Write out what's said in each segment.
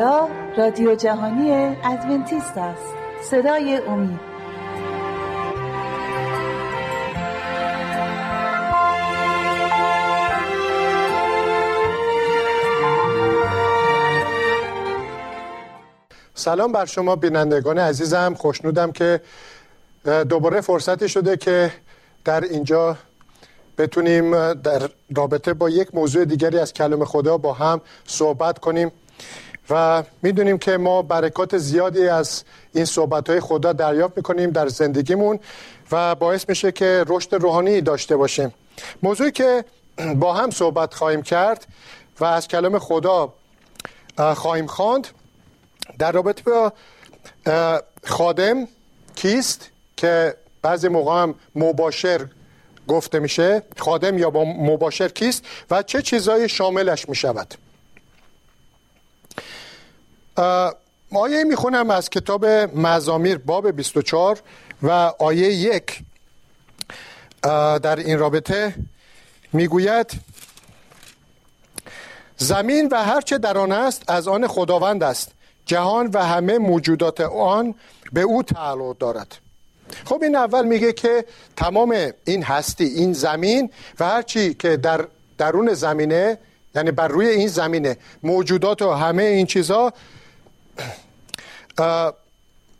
اینجا رادیو جهانی ادونتیست است، صدای امید. سلام بر شما بینندگان عزیزم، خوشنودم که دوباره فرصتی شده که در اینجا بتونیم در رابطه با یک موضوع دیگری از کلام خدا با هم صحبت کنیم و میدونیم که ما برکات زیادی از این صحبت‌های خدا دریافت می‌کنیم در زندگیمون و باعث میشه که رشد روحانی داشته باشیم. موضوعی که با هم صحبت خواهیم کرد و از کلام خدا خواهیم خواند در رابطه با خادم کیست که بعضی موقع هم مباشر گفته میشه، خادم یا با مباشر کیست و چه چیزایی شاملش میشود. آیه میخونم از کتاب مزامیر باب 24 و آیه 1 در این رابطه میگوید زمین و هر چه در آن است از آن خداوند است، جهان و همه موجودات آن به او تعلق دارد. خب این اول میگه که تمام این هستی، این زمین و هرچی که در درون زمینه، یعنی بر روی این زمینه، موجودات و همه این چیزها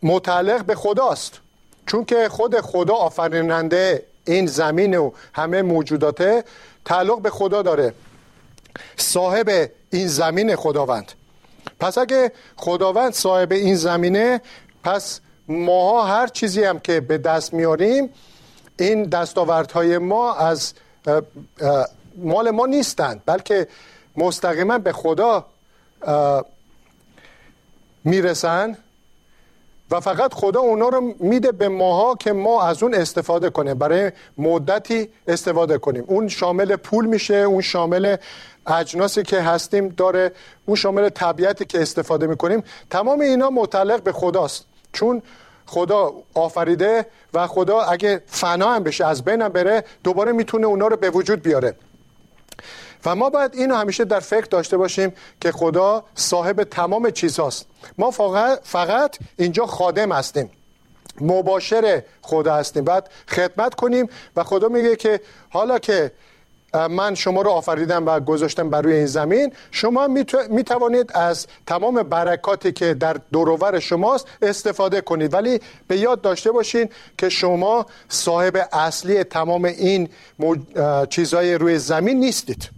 متعلق به خداست، چون که خود خدا آفریننده این زمین و همه موجوداته تعلق به خدا داره، صاحب این زمین خداوند. پس اگه خداوند صاحب این زمینه، پس ما هر چیزی هم که به دست میاریم، این دستاوردهای ما از مال ما نیستند، بلکه مستقیما به خدا میرسن و فقط خدا اونا رو میده به ماها که ما از اون استفاده کنیم، برای مدتی استفاده کنیم. اون شامل پول میشه، اون شامل اجناسی که هستیم داره، اون شامل طبیعتی که استفاده میکنیم. تمام اینا متعلق به خداست، چون خدا آفریده و خدا اگه فنا هم بشه، از بین هم بره، دوباره میتونه اونا رو به وجود بیاره. و ما باید اینو همیشه در فکر داشته باشیم که خدا صاحب تمام چیز هست. ما فقط اینجا خادم هستیم، مباشر خدا هستیم، باید خدمت کنیم. و خدا میگه که حالا که من شما رو آفریدم و گذاشتم بر روی این زمین، شما میتوانید از تمام برکاتی که در دورور شماست استفاده کنید، ولی به یاد داشته باشین که شما صاحب اصلی تمام این چیزهای روی زمین نیستید.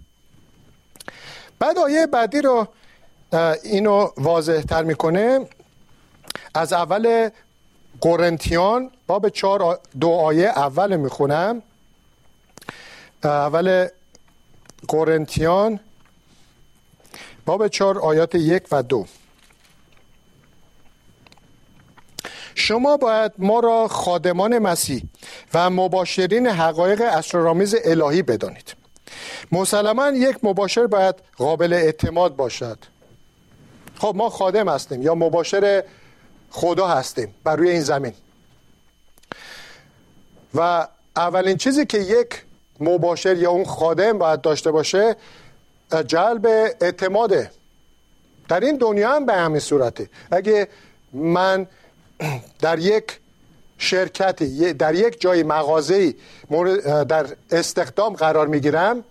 بعد آیه بعدی رو اینو واضح تر میکنه، از اول قرنتیان باب 4 دو آیه اول میخونم، اول قرنتیان باب 4 آیات 1 و 2. شما باید ما را خادمان مسیح و مباشرین حقایق اسرارآمیز الهی بدانید. مسلماً یک مباشر باید قابل اعتماد باشد. خب ما خادم هستیم یا مباشر خدا هستیم بر روی این زمین، و اولین چیزی که یک مباشر یا اون خادم باید داشته باشه جلب اعتماده. در این دنیا هم به همین صورته. اگه من در یک شرکتی، در یک جای مغازه‌ای در استخدام قرار میگیرم،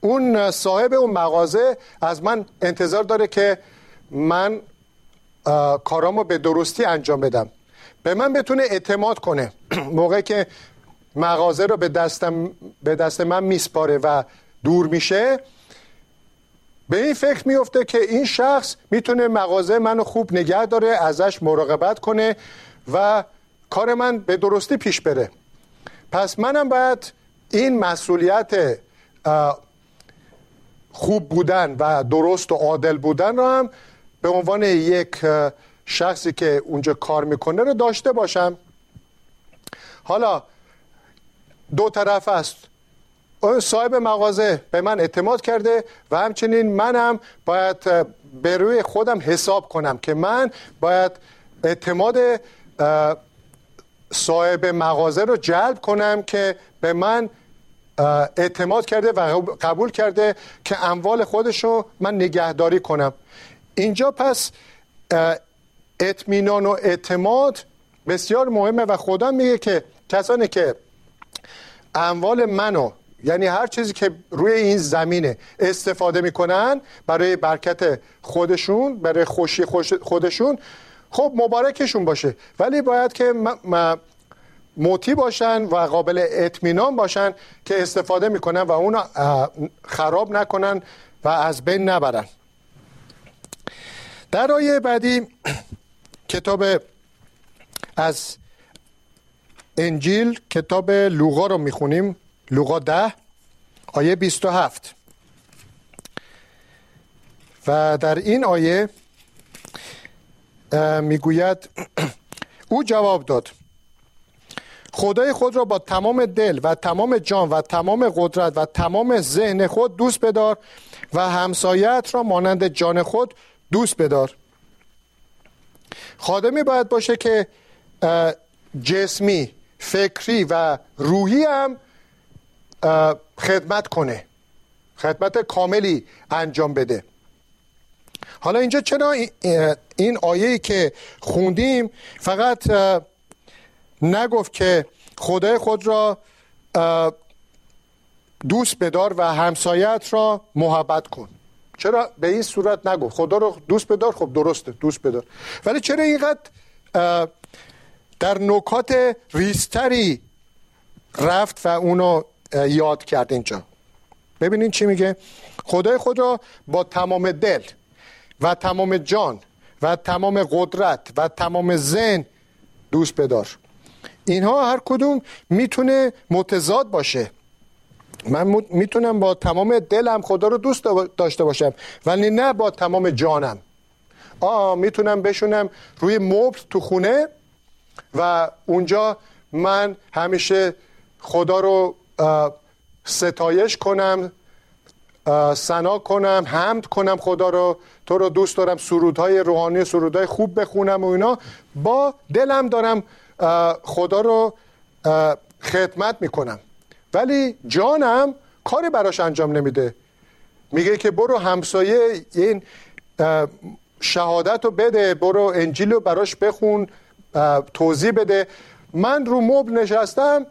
اون صاحب اون مغازه از من انتظار داره که من کارامو به درستی انجام بدم، به من بتونه اعتماد کنه. موقعی که مغازه رو به دست من میسپاره و دور میشه، به این فکر میفته که این شخص میتونه مغازه منو خوب نگه داره، ازش مراقبت کنه و کار من به درستی پیش بره. پس منم باید این مسئولیت خوب بودن و درست و عادل بودن رو هم به عنوان یک شخصی که اونجا کار میکنه رو داشته باشم. حالا دو طرف است، اون صاحب مغازه به من اعتماد کرده و همچنین منم باید به روی خودم حساب کنم که من باید اعتماد صاحب مغازه رو جلب کنم که به من اعتماد کرده و قبول کرده که اموال خودش رو من نگهداری کنم. اینجا پس اطمینان و اعتماد بسیار مهمه و خدا میگه که کسانی که اموال منو، یعنی هر چیزی که روی این زمینه استفاده میکنن برای برکت خودشون، برای خوشی خودشون، خب مبارکشون باشه، ولی باید که موتی باشن و قابل اطمینان باشن که استفاده میکنن و اونو خراب نکنن و از بین نبرن. در آیه بعدی کتاب از انجیل، کتاب لوقا رو میخونیم، لوقا 10 آیه 27، و در این آیه میگوید او جواب داد خدای خود را با تمام دل و تمام جان و تمام قدرت و تمام ذهن خود دوست بدار و همسایه‌ات را مانند جان خود دوست بدار. خادمی باید باشه که جسمی، فکری و روحی هم خدمت کنه، خدمت کاملی انجام بده. حالا اینجا چرا این آیه‌ای که خوندیم فقط نگفت که خدای خود را دوست بدار و همسایه‌ات را محبت کن؟ چرا به این صورت نگفت؟ خدا رو دوست بدار، خب درسته دوست بدار، ولی چرا اینقدر در نکات ریزتری رفت و اونو یاد کرد اینجا؟ ببینین چی میگه: خدای خود را با تمام دل و تمام جان و تمام قدرت و تمام ذهن دوست بدار. اینها هر کدوم میتونه متضاد باشه. من میتونم با تمام دلم خدا رو دوست داشته باشم ولی نه با تمام جانم. میتونم بشونم روی مبل تو خونه و اونجا من همیشه خدا رو ستایش کنم، ثنا کنم، حمد کنم، خدا رو تو رو دوست دارم، سرودهای روحانی، سرودهای خوب بخونم و اینا، با دلم دارم خدا رو خدمت میکنم ولی جانم کاری براش انجام نمیده. میگه که برو همسایه این شهادت رو بده، برو انجیل رو براش بخون، توضیح بده. من رو مبل نشستم،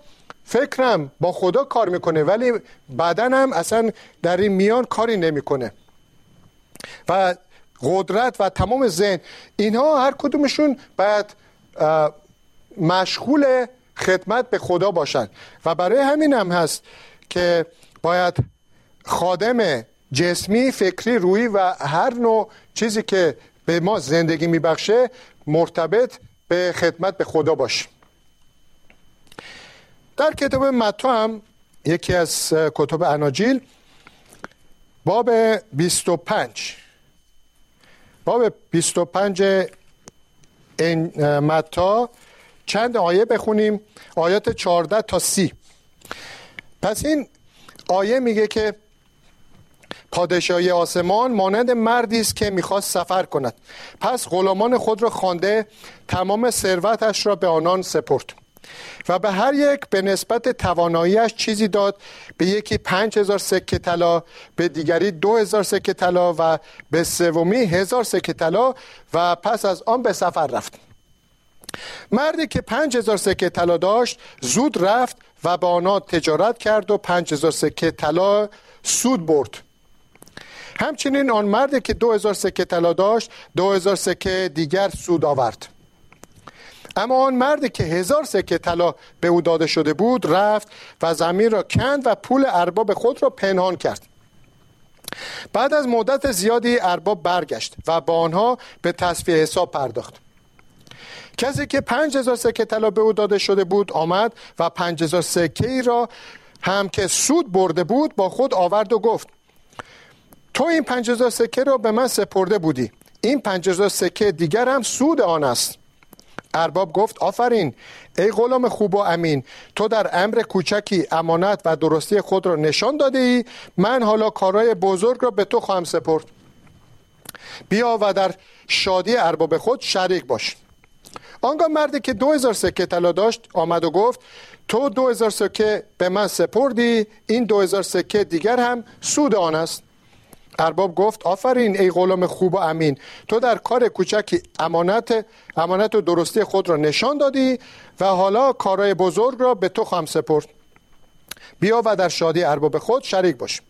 فکرم با خدا کار میکنه ولی بدنم اصلا در این میان کاری نمیکنه. و قدرت و تمام ذهن، اینها هر کدومشون باید مشغول خدمت به خدا باشن و برای همین هم هست که باید خادم جسمی، فکری، روحی و هر نوع چیزی که به ما زندگی میبخشه مرتبط به خدمت به خدا باشه. در کتاب متی هم، یکی از کتاب اناجیل، باب 25، باب 25 متی چند آیه بخونیم، آیات 14 تا 30. پس این آیه میگه که پادشاهی آسمان مانند مردی است که میخواست سفر کند، پس غلامان خود را خوانده تمام ثروتش را به آنان سپرد و به هر یک به نسبت تواناییش چیزی داد، به یکی 5000 سکه طلا، به دیگری 2000 سکه طلا و به سومی 1000 سکه طلا و پس از آن به سفر رفت. مردی که 5000 سکه طلا داشت زود رفت و با آنها تجارت کرد و 5000 سکه طلا سود برد. همچنین آن مردی که 2000 سکه طلا داشت 2000 سکه دیگر سود آورد. اما آن مردی که 1000 سکه طلا به او داده شده بود رفت و زمین را کند و پول ارباب خود را پنهان کرد. بعد از مدت زیادی ارباب برگشت و با آنها به تصفیه حساب پرداخت. کسی که 5000 سکه طلا به او داده شده بود آمد و 5000 سکه ای را هم که سود برده بود با خود آورد و گفت تو این 5000 سکه را به من سپرده بودی، این 5000 سکه دیگر هم سود آن است. ارباب گفت آفرین ای غلام خوب و امین، تو در امر کوچکی امانت و درستی خود را نشان داده ای، من حالا کارهای بزرگ را به تو خواهم سپرد، بیا و در شادی ارباب خود شریک باش. آنگاه مردی که 2000 سکه طلا داشت آمد و گفت تو 2000 سکه به من سپردی، این 2000 سکه دیگر هم سود آن است. ارباب گفت آفرین ای غلام خوب و امین، تو در کار کوچکی امانت و درستی خود را نشان دادی و حالا کارهای بزرگ را به تو خواهم سپرد. بیا و در شادی ارباب خود شریک باش.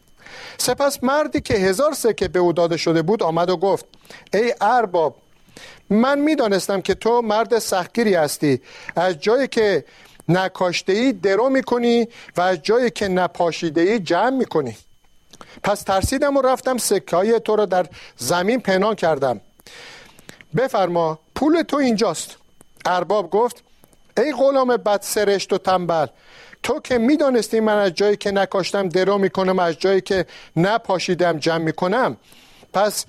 سپس مردی که 1000 سکه به او داده شده بود آمد و گفت ای ارباب، من میدانستم که تو مرد سختگیری هستی، از جایی که نکاشته‌ای درو میکنی و از جایی که نپاشیده‌ای جمع میکنی. پس ترسیدم و رفتم سکه‌های تو را در زمین پنهان کردم. بفرما پول تو اینجاست. ارباب گفت ای غلام بد سرشت و تنبل، تو که میدانستی من از جایی که نکاشتم درو میکنم، از جایی که نپاشیدم جمع میکنم، پس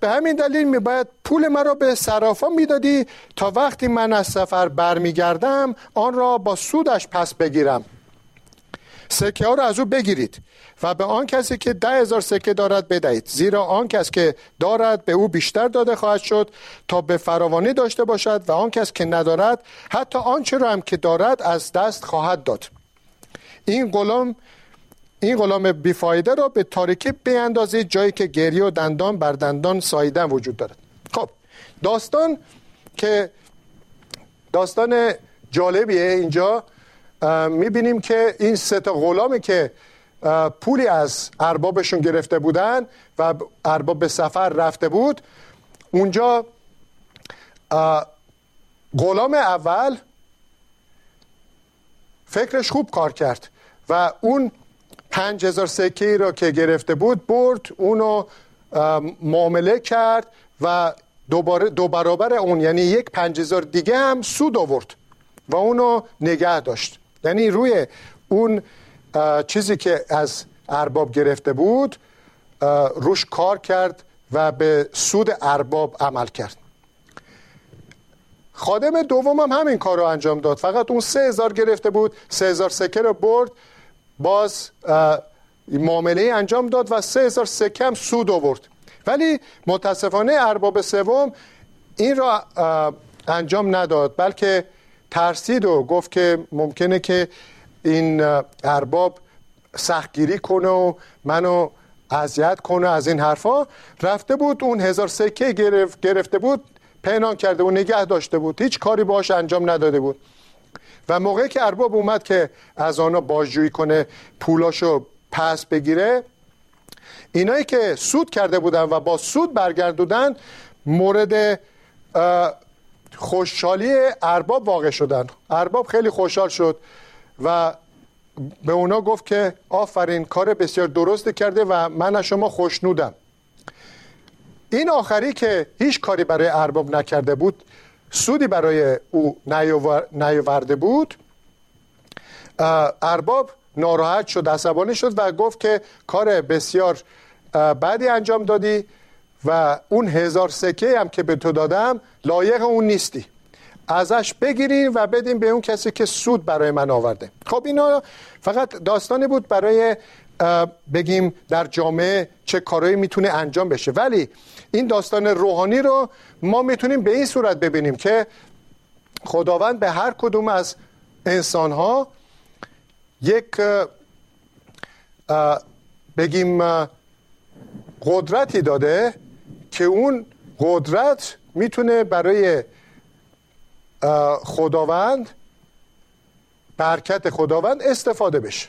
به همین دلیل میباید پول مرا به صرافان میدادی تا وقتی من از سفر برمیگردم آن را با سودش پس بگیرم. سکه ها را از او بگیرید و به آن کسی که 10,000 سکه دارد بدهید، زیرا آن کس که دارد به او بیشتر داده خواهد شد تا به فراوانی داشته باشد، و آن کس که ندارد حتی آنچه را هم که دارد از دست خواهد داد. این غلام بیفایده را به تاریکی بیندازید، جایی که گریه و دندان بر دندان ساییدن وجود دارد. خب داستان جالبیه. اینجا میبینیم که این 3 تا غلامی که پولی از اربابشون گرفته بودن و ارباب به سفر رفته بود، اونجا غلام اول فکرش خوب کار کرد و اون 5000 سکه را که گرفته بود برد، اونو معامله کرد و دوباره 2 برابر اون، یعنی یک 5000 دیگه هم سود آورد و اونو نگه داشت. یعنی روی اون چیزی که از ارباب گرفته بود روش کار کرد و به سود ارباب عمل کرد. خادم دوم هم همین کار رو انجام داد، فقط اون 3000 گرفته بود، 3000 سکه رو برد، باز معامله انجام داد و 3000 سکه هم سود آورد. ولی متاسفانه ارباب سوم این را انجام نداد، بلکه ترسید و گفت که ممکنه که این ارباب سختگیری کنه و منو اذیت کنه، از این حرفا. رفته بود اون 1000 سکه گرفته بود پنهان کرده و نگه داشته بود، هیچ کاری باهاش انجام نداده بود. و موقعی که ارباب اومد که از آنها بازجویی کنه، پولاشو پس بگیره، اینایی که سود کرده بودن و با سود برگردودن مورد خوشحالی ارباب واقع شدن. ارباب خیلی خوشحال شد و به اونا گفت که آفرین، کار بسیار درست کرده و من از شما خوشنودم. این آخری که هیچ کاری برای ارباب نکرده بود، سودی برای او نیاورده بود، ارباب ناراحت شد، عصبانی شد و گفت که کار بسیار بدی انجام دادی و اون 1000 سکه هم که به تو دادم لایق اون نیستی، ازش بگیریم و بدیم به اون کسی که سود برای من آورده. خب اینا فقط داستانی بود برای بگیم در جامعه چه کارهایی میتونه انجام بشه، ولی این داستان روحانی رو ما میتونیم به این صورت ببینیم که خداوند به هر کدوم از انسانها یک بگیم قدرتی داده که اون قدرت میتونه برای خداوند، برکت خداوند استفاده بشه.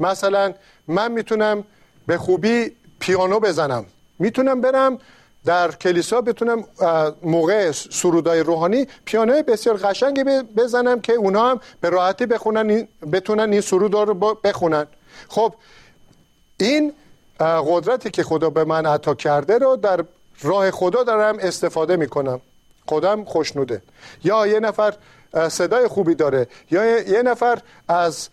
مثلا من میتونم به خوبی پیانو بزنم، میتونم برم در کلیسا بتونم موقع سرودای روحانی پیانوی بسیار قشنگی بزنم که اونا هم به راحتی بتونن این سرودا رو بخونن. خب این قدرتی که خدا به من عطا کرده رو در راه خدا دارم استفاده میکنم، خودم خوشنوده. یا یه نفر صدای خوبی داره، یا یه نفر از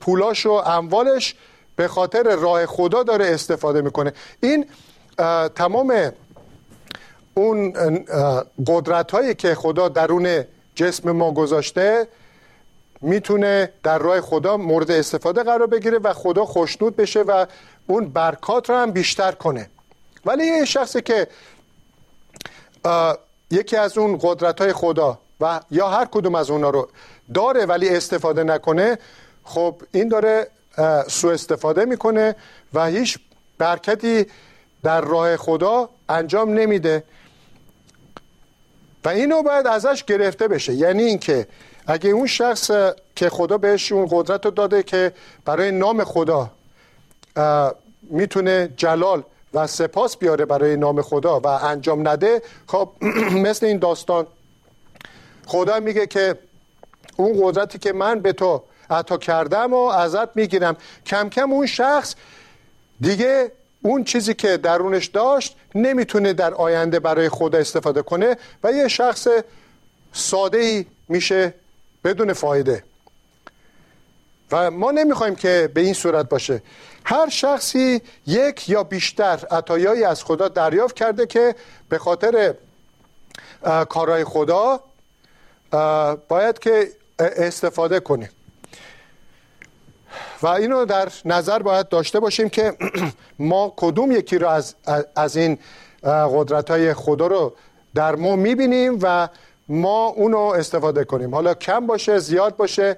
پولاش و اموالش به خاطر راه خدا داره استفاده میکنه. این تمام اون قدرت هایی که خدا درون جسم ما گذاشته میتونه در راه خدا مورد استفاده قرار بگیره و خدا خوشنود بشه و اون برکات رو هم بیشتر کنه. ولی یه شخصی که یکی از اون قدرت های خدا و یا هر کدوم از اونا رو داره ولی استفاده نکنه، خب این داره سوء استفاده میکنه و هیچ برکتی در راه خدا انجام نمیده و اینو باید ازش گرفته بشه. یعنی اینکه اگه اون شخص که خدا بهش اون قدرت رو داده که برای نام خدا میتونه جلال و سپاس بیاره برای نام خدا و انجام نده، خب مثل این داستان خدا میگه که اون قدرتی که من به تو عطا کردم و ازت میگیرم. کم کم اون شخص دیگه اون چیزی که درونش داشت نمیتونه در آینده برای خدا استفاده کنه و یه شخص ساده‌ای میشه بدون فایده. و ما نمیخوایم که به این صورت باشه. هر شخصی یک یا بیشتر عطایایی از خدا دریافت کرده که به خاطر کارهای خدا باید که استفاده کنیم و اینو در نظر باید داشته باشیم که ما کدوم یکی رو از این قدرت‌های خدا رو در ما می‌بینیم و ما اونو استفاده کنیم. حالا کم باشه زیاد باشه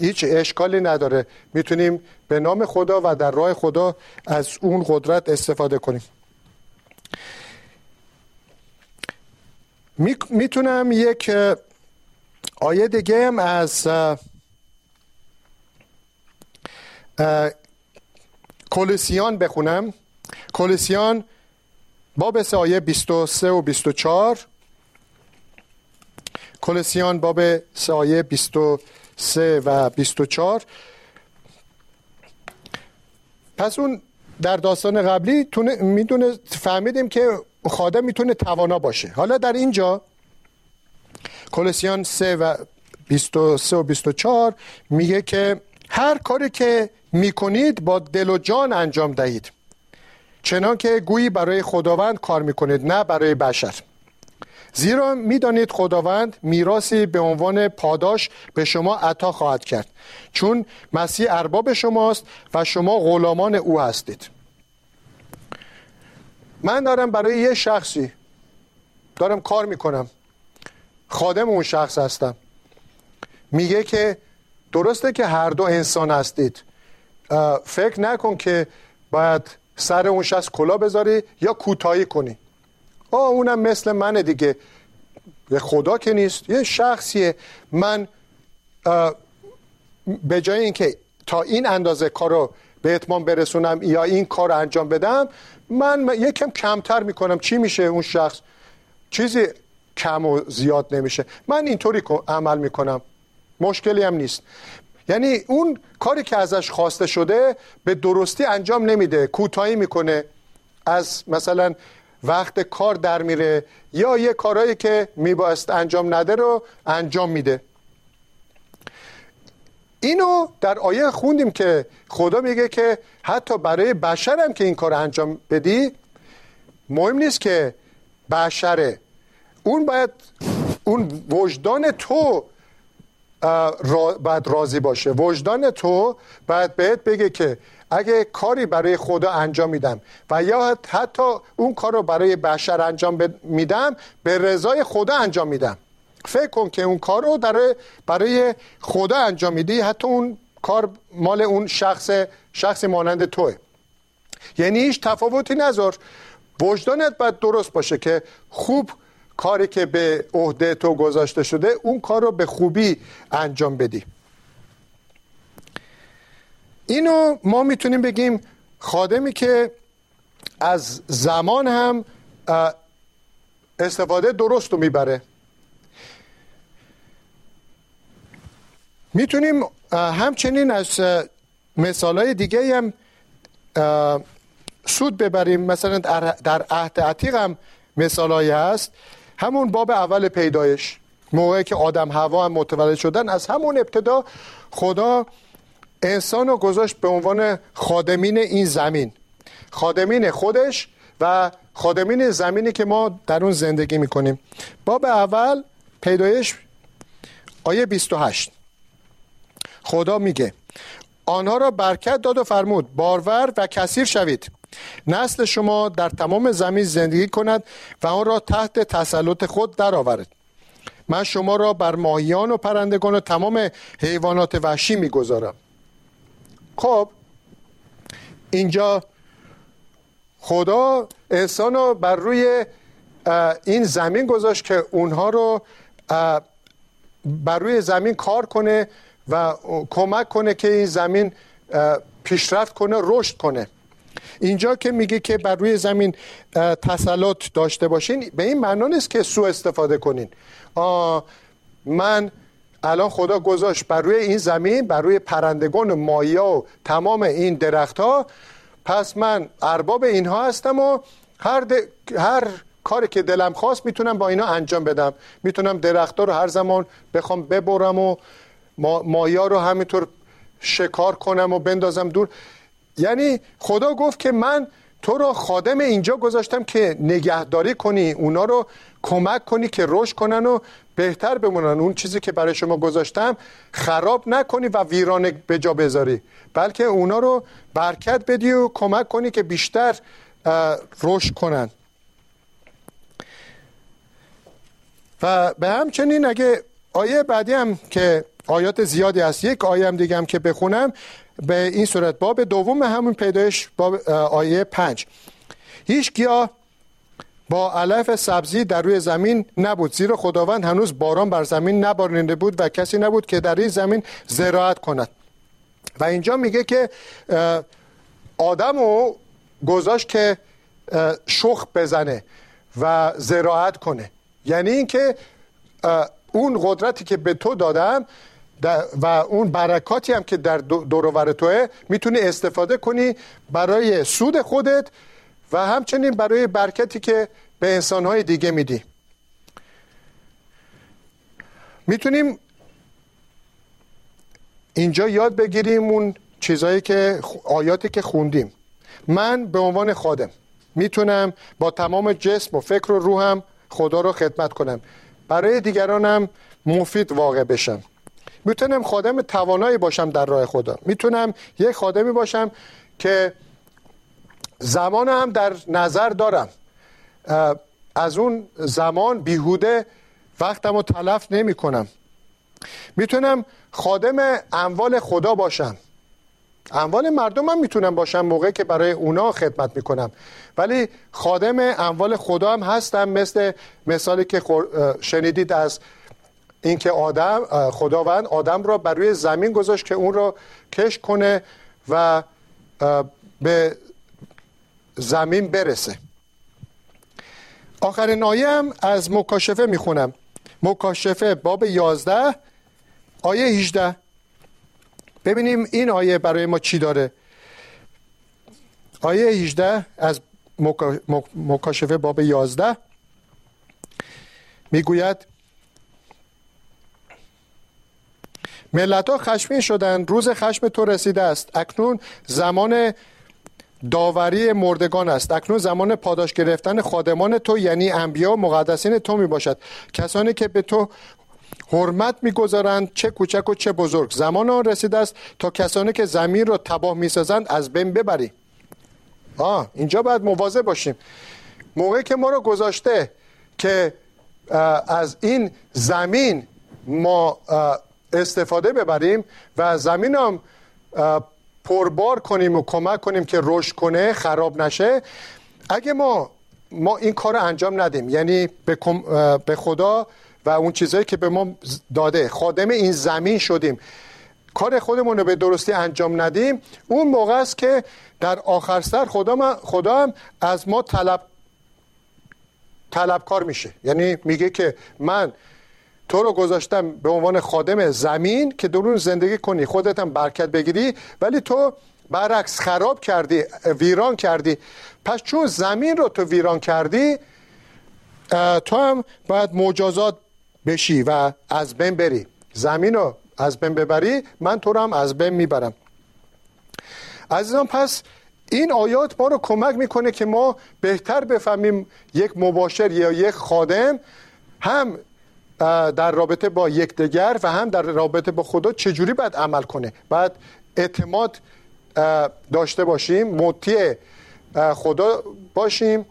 هیچ اشکالی نداره، میتونیم به نام خدا و در راه خدا از اون قدرت استفاده کنیم. میتونم یک آیه دیگه هم از کولوسیان بخونم. کولوسیان باب 3 آیه 23 و 24. کولوسیان باب 3 آیه 23 و 24. پس اون در داستان قبلی فهمیدیم که خادم میتونه توانا باشه. حالا در اینجا کولوسیان 3 و 23 و 24 میگه که هر کاری که میکنید با دل و جان انجام دهید، چنانکه گویی برای خداوند کار میکنید نه برای بشر، زیرا میدانید خداوند میراثی به عنوان پاداش به شما عطا خواهد کرد، چون مسیح ارباب شماست و شما غلامان او هستید. من دارم برای یه شخصی دارم کار میکنم، خادم اون شخص هستم. میگه که درسته که هر دو انسان هستید، فکر نکن که باید سر اون شخص کلا بذاری یا کوتاهی کنی. اونم مثل منه دیگه، خدا که نیست، یه شخصیه. من به جای اینکه تا این اندازه کارو به اتمام برسونم یا این کار رو انجام بدم، من یکم کمتر میکنم. چی میشه؟ اون شخص چیزی کم و زیاد نمیشه، من اینطوری عمل میکنم، مشکلی هم نیست. یعنی اون کاری که ازش خواسته شده به درستی انجام نمیده، کوتاهی میکنه، از مثلا وقت کار در میره یا یه کارهایی که میبایست انجام نده رو انجام میده. اینو در آیه خوندیم که خدا میگه که حتی برای بشر هم که این کار انجام بدی، مهم نیست که بشره، اون باید، اون وجدان تو باید راضی باشه. وجدان تو باید بهت بگه که اگه کاری برای خدا انجام میدم و یا حتی اون کار رو برای بشر انجام میدم، به رضای خدا انجام میدم. فکر کن که اون کار رو برای خدا انجام میدی، حتی اون کار مال اون شخصی مانند توه. یعنی هیچ تفاوتی نذار، وجدانت باید درست باشه که خوب کاری که به عهده تو گذاشته شده اون کار رو به خوبی انجام بدی. اینو ما میتونیم بگیم خادمی که از زمان هم استفاده درست رو میبره. میتونیم همچنین از مثالهای دیگه هم سود ببریم. مثلا در عهد عتیق هم مثالهایی هست. همون باب اول پیدایش، موقعی که آدم حوا هم متولد شدن، از همون ابتدا خدا انسان رو گذاشت به عنوان خادمین این زمین، خادمین خودش و خادمین زمینی که ما در اون زندگی میکنیم. باب اول پیدایش آیه 28 خدا میگه آنها را برکت داد و فرمود بارور و کثیر شوید، نسل شما در تمام زمین زندگی کند و آن را تحت تسلط خود درآورد. من شما را بر ماهیان و پرندگان و تمام حیوانات وحشی میگذارم. خب اینجا خدا احسان رو بر روی این زمین گذاشت که اونها رو بر روی زمین کار کنه و کمک کنه که این زمین پیشرفت کنه، رشد کنه. اینجا که میگه که بر روی زمین تسلط داشته باشین، به این معنا نیست که سوء استفاده کنین. من الان خدا گذاشت بر روی این زمین، بر روی پرندگان و ماهی‌ها و تمام این درخت‌ها، پس من ارباب اینها هستم و هر کاری که دلم خواست میتونم با اینا انجام بدم. میتونم درخت‌ها رو هر زمان بخوام ببرم و ماهی‌ها رو همینطور شکار کنم و بندازم دور. یعنی خدا گفت که من تو رو خادم اینجا گذاشتم که نگهداری کنی، اونا رو کمک کنی که رشد کنن و بهتر بمونن. اون چیزی که برای شما گذاشتم خراب نکنی و ویرانه به جا بذاری، بلکه اونا رو برکت بدی و کمک کنی که بیشتر رشد کنن. و به همچنین اگه آیه بعدی هم که آیات زیادی هست، یک آیه هم دیگه هم که بخونم به این صورت، باب دوم همون پیدایش، باب آیه 5: هیچ گیاه با علف سبزی در روی زمین نبود، زیرا خداوند هنوز باران بر زمین نبارانیده بود و کسی نبود که در این زمین زراعت کند. و اینجا میگه که آدمو گذاشت که شخم بزنه و زراعت کنه، یعنی اینکه اون قدرتی که به تو دادم و اون برکاتی هم که در دور و بر توئه میتونی استفاده کنی برای سود خودت و همچنین برای برکتی که به انسانهای دیگه میدی. میتونیم اینجا یاد بگیریم اون چیزایی که آیاتی که خوندیم. من به عنوان خادم میتونم با تمام جسم و فکر و روحم خدا رو خدمت کنم، برای دیگرانم مفید واقع بشم. میتونم خادم توانایی باشم در راه خدا. میتونم یک خادمی باشم که زمانم در نظر دارم، از اون زمان بیهوده وقتم رو تلف نمی کنم. میتونم خادم اموال خدا باشم، اموال مردم هم میتونم باشم موقعی که برای اونا خدمت میکنم، ولی خادم اموال خدا هم هستم، مثل مثالی که شنیدید از اینکه آدم، خداوند آدم را بر روی زمین گذاشت که اون را کشت کنه و به زمین برسه. آخرین آیه هم از مکاشفه میخونم، مکاشفه باب 11 آیه 18. ببینیم این آیه برای ما چی داره. آیه 18 از مکاشفه باب 11 میگوید: ملت‌ها خشمگین شدند، روز خشم تو رسیده است، اکنون زمان داوری مردگان است، اکنون زمان پاداش گرفتن خادمان تو، یعنی انبیا و مقدسین تو می باشد، کسانی که به تو حرمت می‌گذارند چه کوچک و چه بزرگ. زمان آن رسیده است تا کسانی که زمین را تباه می‌سازند از بین ببری. اینجا باید مواظب باشیم. موقعی که ما را گذاشته که از این زمین ما استفاده ببریم و زمین هم پربار کنیم و کمک کنیم که رشد کنه، خراب نشه، اگه ما این کار رو انجام ندیم، یعنی به خدا و اون چیزایی که به ما داده خادم این زمین شدیم، کار خودمون رو به درستی انجام ندیم، اون موقع است که در آخر سر خدا هم از ما طلبکار میشه. یعنی میگه که من تو رو گذاشتم به عنوان خادم زمین که در اون زندگی کنی، خودت هم برکت بگیری، ولی تو برعکس خراب کردی، ویران کردی. پس چون زمین رو تو ویران کردی، تو هم باید مجازات بشی و از بین بری. زمین رو از بین ببری، من تو رو هم از بین میبرم. عزیزان، پس این آیات ما رو کمک میکنه که ما بهتر بفهمیم یک مباشر یا یک خادم هم در رابطه با یکدیگر و هم در رابطه با خدا چجوری باید عمل کنه. باید اعتماد داشته باشیم، مطیع خدا باشیم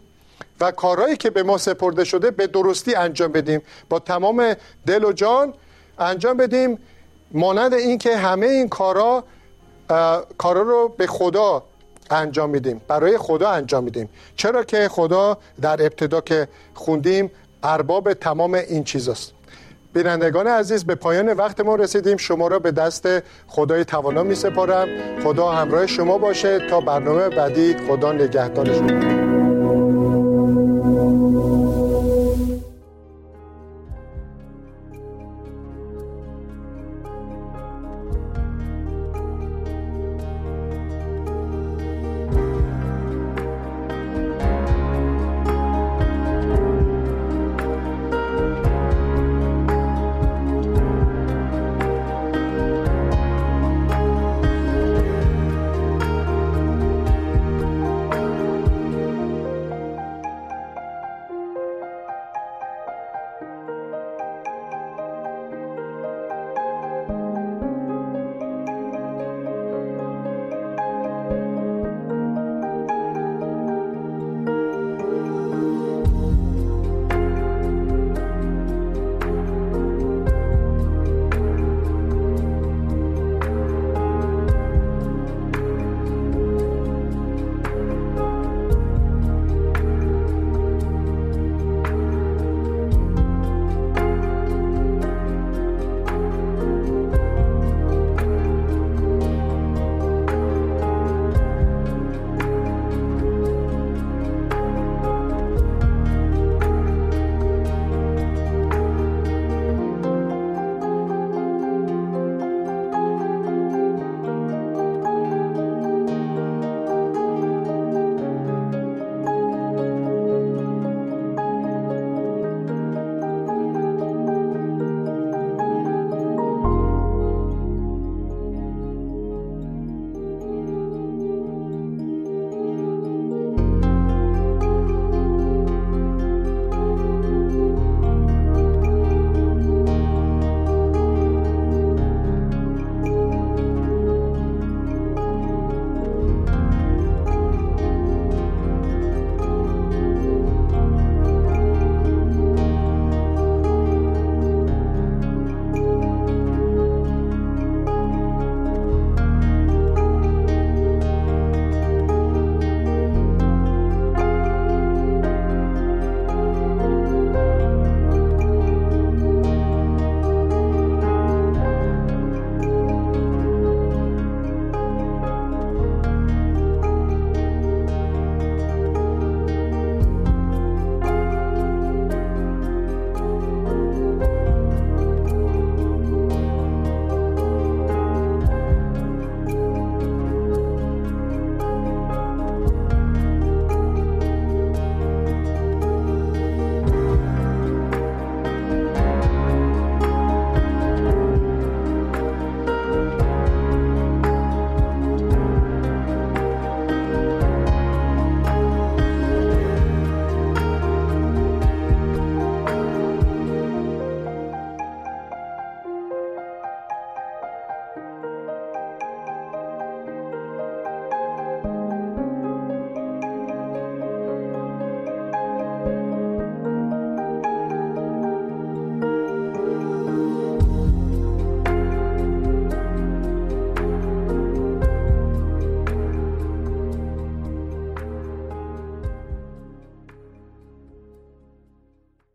و کارهایی که به ما سپرده شده به درستی انجام بدیم، با تمام دل و جان انجام بدیم، مانند این که همه این کارا رو به خدا انجام میدیم، برای خدا انجام میدیم، چرا که خدا در ابتدا که خوندیم ارباب تمام این چیزاست. بینندگان عزیز، به پایان وقت ما رسیدیم. شما را به دست خدای توانا می سپارم. خدا همراه شما باشه تا برنامه بعدی. خدا نگهدارتون.